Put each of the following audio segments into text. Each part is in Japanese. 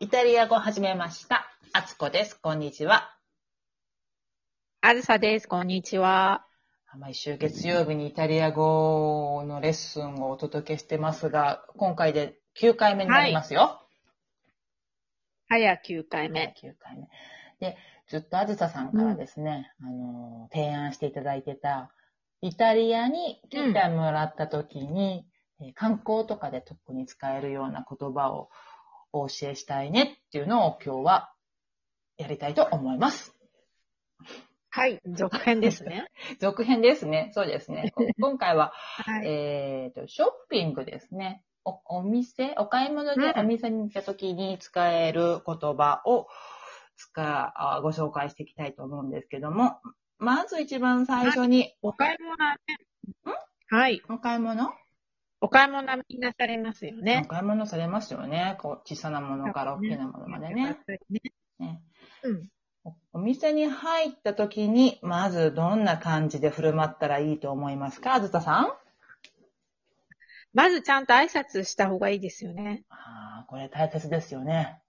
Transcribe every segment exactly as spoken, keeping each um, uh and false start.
イタリア語を始めました。あつこです。こんにちは。あずさです。こんにちは。毎週月曜日にイタリア語のレッスンをお届けしてますが、今回できゅうかいめになりますよ。はい、早きゅうかいめ。きゅうかいめ。で、ずっとあずささんからですね、うん、あの、提案していただいてた、イタリアに来てもらった時に、うん、観光とかで特に使えるような言葉をお教えしたいねっていうのを今日はやりたいと思います。はい、続編ですね。続編ですね。そうですね。今回は、はい、えーと、ショッピングですね。お、お店、お買い物でお店に行った時に使える言葉を使、ご紹介していきたいと思うんですけども、まず一番最初に、お買い物はね。ん？はい。お買い物？お買い物はみんなされますよね。お買い物されますよね。こう、小さなものから大きなものまでね。ね。ね。うん。お店に入った時に、まずどんな感じで振る舞ったらいいと思いますか、あずたさん？まずちゃんと挨拶した方がいいですよね。ああ、これ大切ですよね。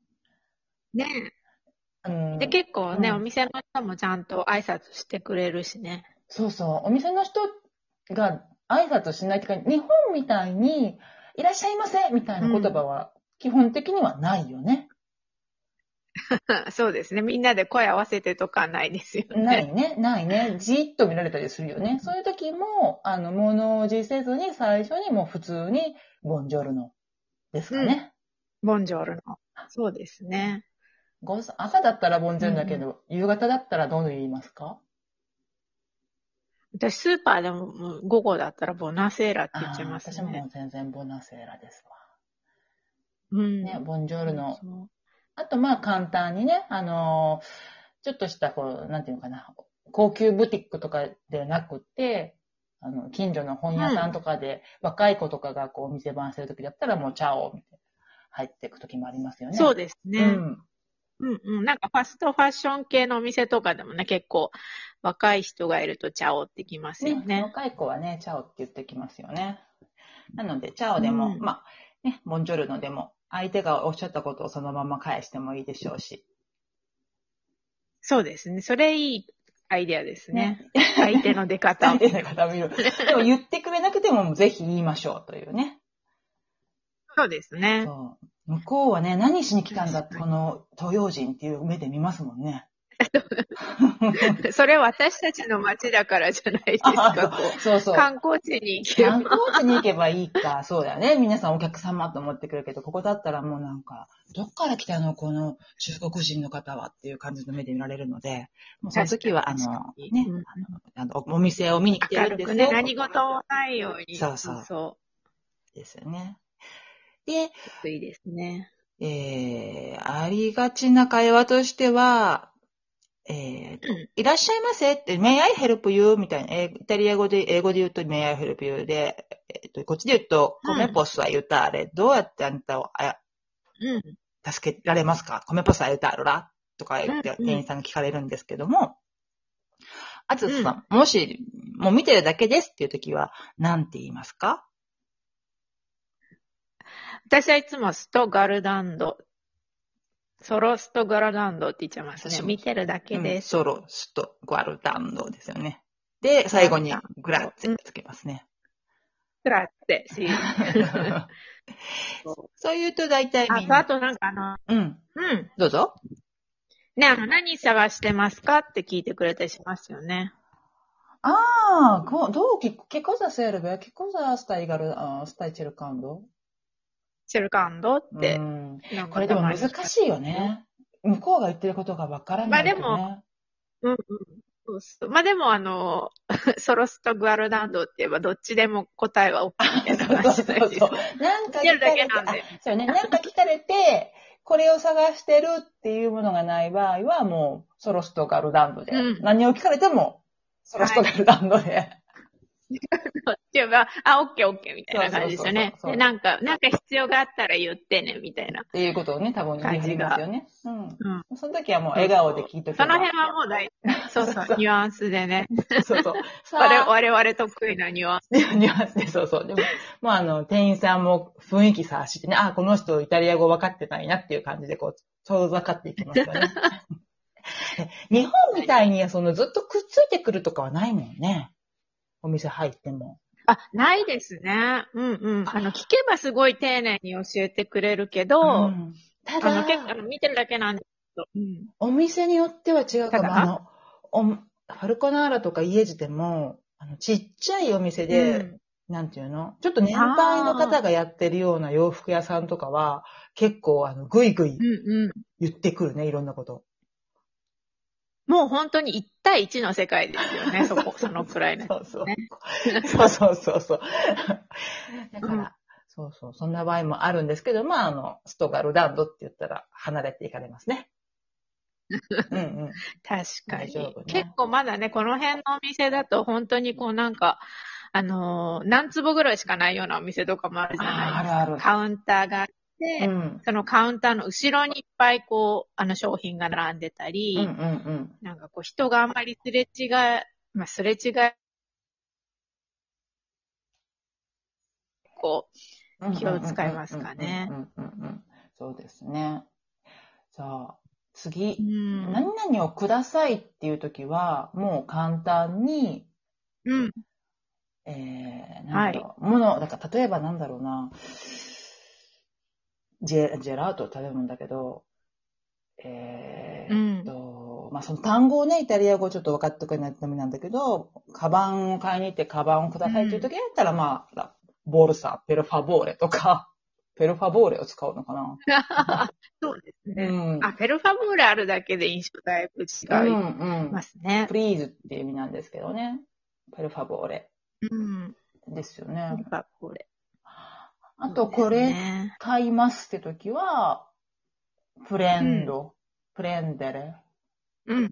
ねえ。うん、で結構ね、うん、お店の人もちゃんと挨拶してくれるしね。そうそう、お店の人が挨拶しないというか、日本みたいにいらっしゃいませみたいな言葉は基本的にはないよね。うん、そうですね、みんなで声合わせてとかないですよね。ないね、ないね。じーっと見られたりするよね。そういう時もあの物おじせずに最初にもう普通にボンジョルノですかね。うん、ボンジョルノ。そうですね。朝だったらボンジョルだけど、うん、夕方だったらどう言いますか？私スーパーでも午後だったらボナセーラって言っちゃいますね。私も全然ボナセーラですわ。うん。ね、ボンジョルの。そうそう、あとまあ簡単にね、あのー、ちょっとしたこう、なんていうのかな、高級ブティックとかではなくて、あの近所の本屋さんとかで、うん、若い子とかがこうお店番してる時だったらもうチャオみたいな入っていく時もありますよね。そうですね。うん。うんうん、なんかファストファッション系のお店とかでもね、結構若い人がいるとチャオってきますよ ね, ね。若い子はね、チャオって言ってきますよね。なので、チャオでも、うん、まあ、ね、ボンジョルノでも、相手がおっしゃったことをそのまま返してもいいでしょうし。そうですね。それいいアイデアですね。ね、相手の出方を。相手の出方を見る。でも言ってくれなくても、ぜひ言いましょうというね。そうですね。そう、向こうはね、何しに来たんだって、この東洋人っていう目で見ますもんね。それは私たちの街だからじゃないですか。そうそう。観光地に行けば。観光地に行けばいいか。そうだよね。皆さんお客様と思ってくるけど、ここだったらもうなんか、どっから来たのこの中国人の方はっていう感じの目で見られるので、もうその時はあの、ね、うん、あの、お店を見に来てるんですよ。明るくね、何事もないように。そうそう。そうですよね。で、いいですね。えー、ありがちな会話としては、えーと、うん、いらっしゃいませって、May I help you? みたいな、えー、イタリア語で、英語で言うと May I help you? で、えーと、こっちで言うと、うん、Come posso aiutare? どうやってあんたをあ、うん、助けられますか？ Come posso aiutare la? とか言って、うん、店員さんに聞かれるんですけども、あつさん、うん、もし、もう見てるだけですっていう時は、なんて言いますか？私はいつもストガルダンド、ソロストガルダンドって言っちゃいますね。見てるだけです、うん。ソロストガルダンドですよね。で、最後にグラッツェつけますね。グラッツェ、シー。そう言うと大体みんな。あと、あとなんかあの、うん。うん。どうぞ。ね、あの、何探してますかって聞いてくれたりしますよね。ああ、こどう聞く、聞こざせるべ、聞こざスタイガル、スタイチェルカンドチェルカンドって、うん。これでも難しいよね。向こうが言ってることがわからない、ね。まあでも、うんうん、そうまあでもあの、ソロスとグアルダンドって言えばどっちでも答えは OK みたいな感じなんですよ。なんか聞かれて、そうね、なんか聞かれて、これを探してるっていうものがない場合はもうソロスとグアルダンドで、うん、何を聞かれてもソロスとグアルダンドで。はいそっちは、あ、オッケーオッケーみたいな感じですよね。で、なんか、なんか必要があったら言ってね、みたいな。っていうことをね、多分言い始めますよね。うん。うん。その時はもう笑顔で聞いとけば。その辺はもう大そうそう、ニュアンスでね。そうそう。我々得意なニュアンス。ニュアンスで、そうそう。でも、もうあの、店員さんも雰囲気察してね、あ、この人イタリア語分かってないなっていう感じで、こう、遠ざかっていきますよね。日本みたいにそのずっとくっついてくるとかはないもんね。お店入っても。あ、ないですね。うんうん。あの、聞けばすごい丁寧に教えてくれるけど、うん、ただ、あの、結構、あの、見てるだけなんですけど、うん、お店によっては違うかも。あの、お、ファルコナーラとかイエジでも、あの、ちっちゃいお店で、うん、なんていうの？ちょっと年配の方がやってるような洋服屋さんとかは、結構、あの、ぐいぐい言ってくるね、いろんなこと。もう本当にいち対いちの世界ですよね、そこ、そのくらいの、ね。そうそう。そうそうそうそう。だから、うん、そうそう、そんな場合もあるんですけど、まあ、あの、ストガルダンドって言ったら離れていかれますね。うんうん、確かに、ね。結構まだね、この辺のお店だと本当にこうなんか、あのー、何坪ぐらいしかないようなお店とかもあるじゃないですか。あるある。カウンターが。で、うん、そのカウンターの後ろにいっぱいこう、あの商品が並んでたり、うんうんうん、なんかこう人があんまりすれ違い、まあすれ違い、こう、気を使いますかね。そうですね。じゃあ、次、うん、何々をくださいっていうときは、もう簡単に、うん。えー、なんだろう、はい、もの、だから例えばなんだろうな、ジェ、ジェラートを食べるんだけど、えー、っと、うん、まあ、その単語をね、イタリア語ちょっと分かってくれないとダメなんだけど、カバンを買いに行ってカバンをくださいっていう時だったら、うん、まあ、ボルサ、ペルファボーレとか、ペルファボーレを使うのかな。そうですね、うん。あ、ペルファボーレあるだけで印象だいぶ違いますね。うんうん、プリーズっていう意味なんですけどね。ペルファボーレ。うん。ですよね。ペルファボーレ。あと、これ買いますって時は、プレンド、うん、プレンデレ。うん。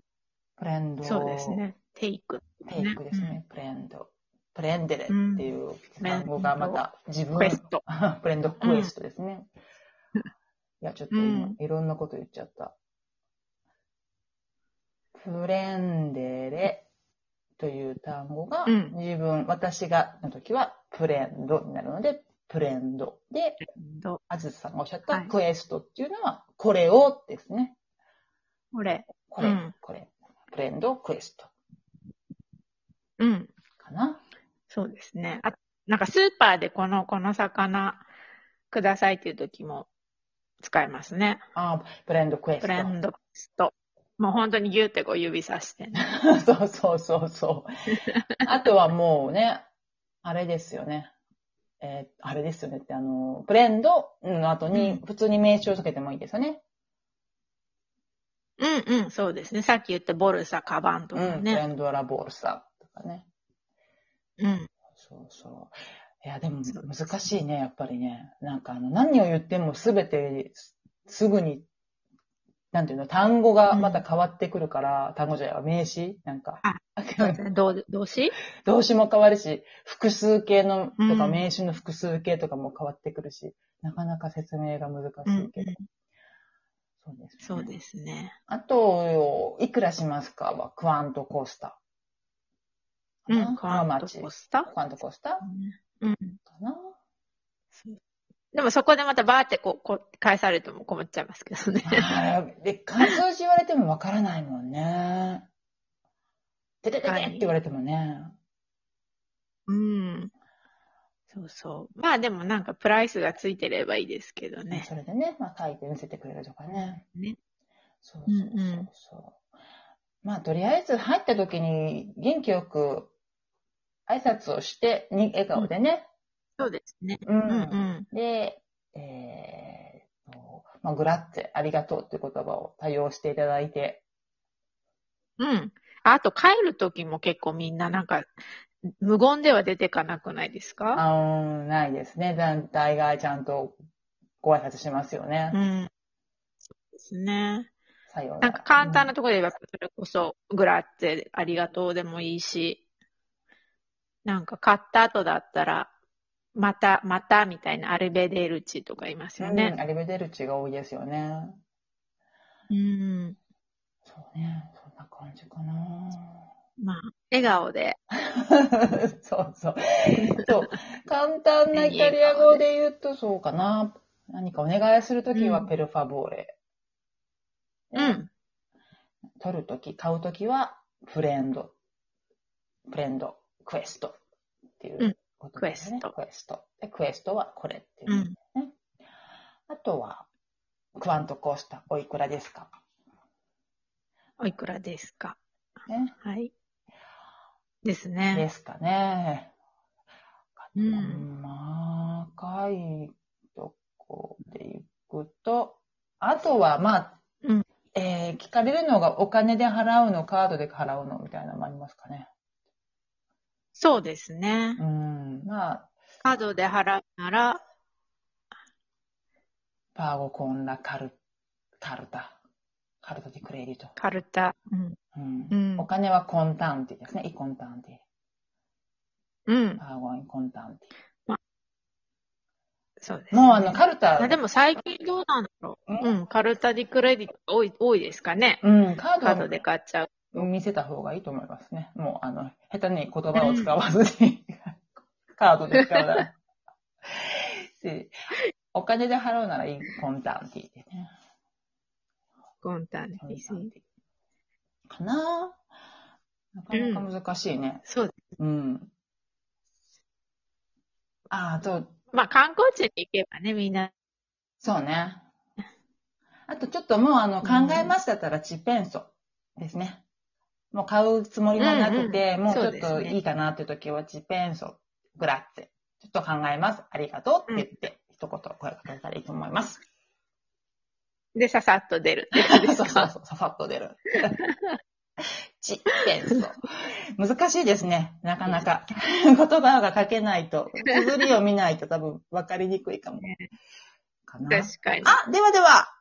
プレンド。そうですね。テイク。テイクですね。うん、プレンド。プレンデレっていう単語がまた自分の、うん、プレンドクエストですね。うん、いや、ちょっと今、いろんなこと言っちゃった。うん、プレンデレという単語が、自分、うん、私がの時はプレンドになるので、プレンドで、あずさんがおっしゃったクエストっていうのは、これをですね。これ。これ、うん、これ。プレンド、クエスト。うん。かな。そうですね。あ、なんかスーパーでこの、この魚くださいっていう時も使えますね。あ、プレンド、クエスト。プレンド、クエスト。もう本当にギューってこう指さしてね。そうそうそうそう。あとはもうね、あれですよね。えー、あれですよねって、あの、ブレンドの後に、普通に名詞をつけてもいいですよね。うんうん、そうですね。さっき言ったボルサ、カバンとかね。うん、ブレンドラボルサとかね。うん。そうそう。いや、でも難しいね、やっぱりね。なんか、あの、何を言ってもすべて、すぐに、なんていうの、単語がまた変わってくるから、うん、単語じゃない、名詞なんか。動詞動詞も変わるし、複数形のとか、うん、名詞の複数形とかも変わってくるし、なかなか説明が難しいけど。うん、そうですね。そうですね。あと、いくらしますかは、クアントコースタ。うん、クアントコースタクアントコースタ、うん、かな。でもそこでまたバーってこう、こう返されても困っちゃいますけどね。で、感想言われてもわからないもんね。ててててって言われてもね。うん。そうそう。まあでもなんかプライスがついてればいいですけどね。それでね、まあ書いて見せてくれるとかね。ね。そうそうそうそう。うんうん、まあとりあえず入った時に元気よく挨拶をして、に笑顔でね。うん、そうですね。うんうん。で、えーと、まあグラッツェ、ありがとうっていう言葉を多用していただいて。うん。あと帰るときも結構みんななんか無言では出てかなくないですか？あー、ないですね。団体がちゃんとご挨拶しますよね。うん。そうですね。さようなら。なんか簡単なところで言えばそれこそグラッツェありがとうでもいいし、なんか買った後だったら、また、またみたいなアルベデルチとか言いますよね。うん、アルベデルチが多いですよね。うん。そうね、そんな感じかな。まあ、笑顔で。そうそう。そう。簡単なイタリア語で言うとそうかな。何かお願いするときはペルファボーレ。うん。取るとき、買うときはフレンド。フレンド、クエストっていうことですね。うん、クエスト。クエスト。クエストはこれっていう、ね。うん。あとは、クワントコースタ、おいくらですか？おいくらですか？ね、はい。ですね。ですかね。うん、まあ、赤いとこでいくと、あとは、まあ、うんえー、聞かれるのがお金で払うの、カードで払うのみたいなのもありますかね。そうですね。うん、まあ。カードで払うなら、パーゴコンラカル、カルタ。カルタでクレディト。カルタ。うん。うんうん、お金はコンタンティですね。イコンタンティ。うん。パーゴンイコンタンティ。まあ、そうです、ね。もうあの、カルタ。あでも最近どうなんだろう。うん。カルタでクレディト多い、多いですかね。うん。カード。カードで買っちゃう。見せた方がいいと思いますね。もうあの、下手に言葉を使わずに、うん、カードで使うなら。お金で払うならイコンタンティでね。コンタンティかなぁ。なかなか難しいね。うん、そうです。うん。ああ、そう。まあ観光地に行けばね、みんな。そうね。あとちょっともうあの、考えましたったらチペンソですね。もう買うつもりもなくて、うんうん、もうちょっといいかなっていう時はチペンソ、グラッツェ。ちょっと考えます。ありがとうって言って。うん一言声かけたらいいと思います。で、ささっと出る。そうそうそう、ささっと出る。チペンソ。難しいですね、なかなか。言葉が書けないと、綴りを見ないと多分分かりにくいかも。かな。確かに。あ、ではでは。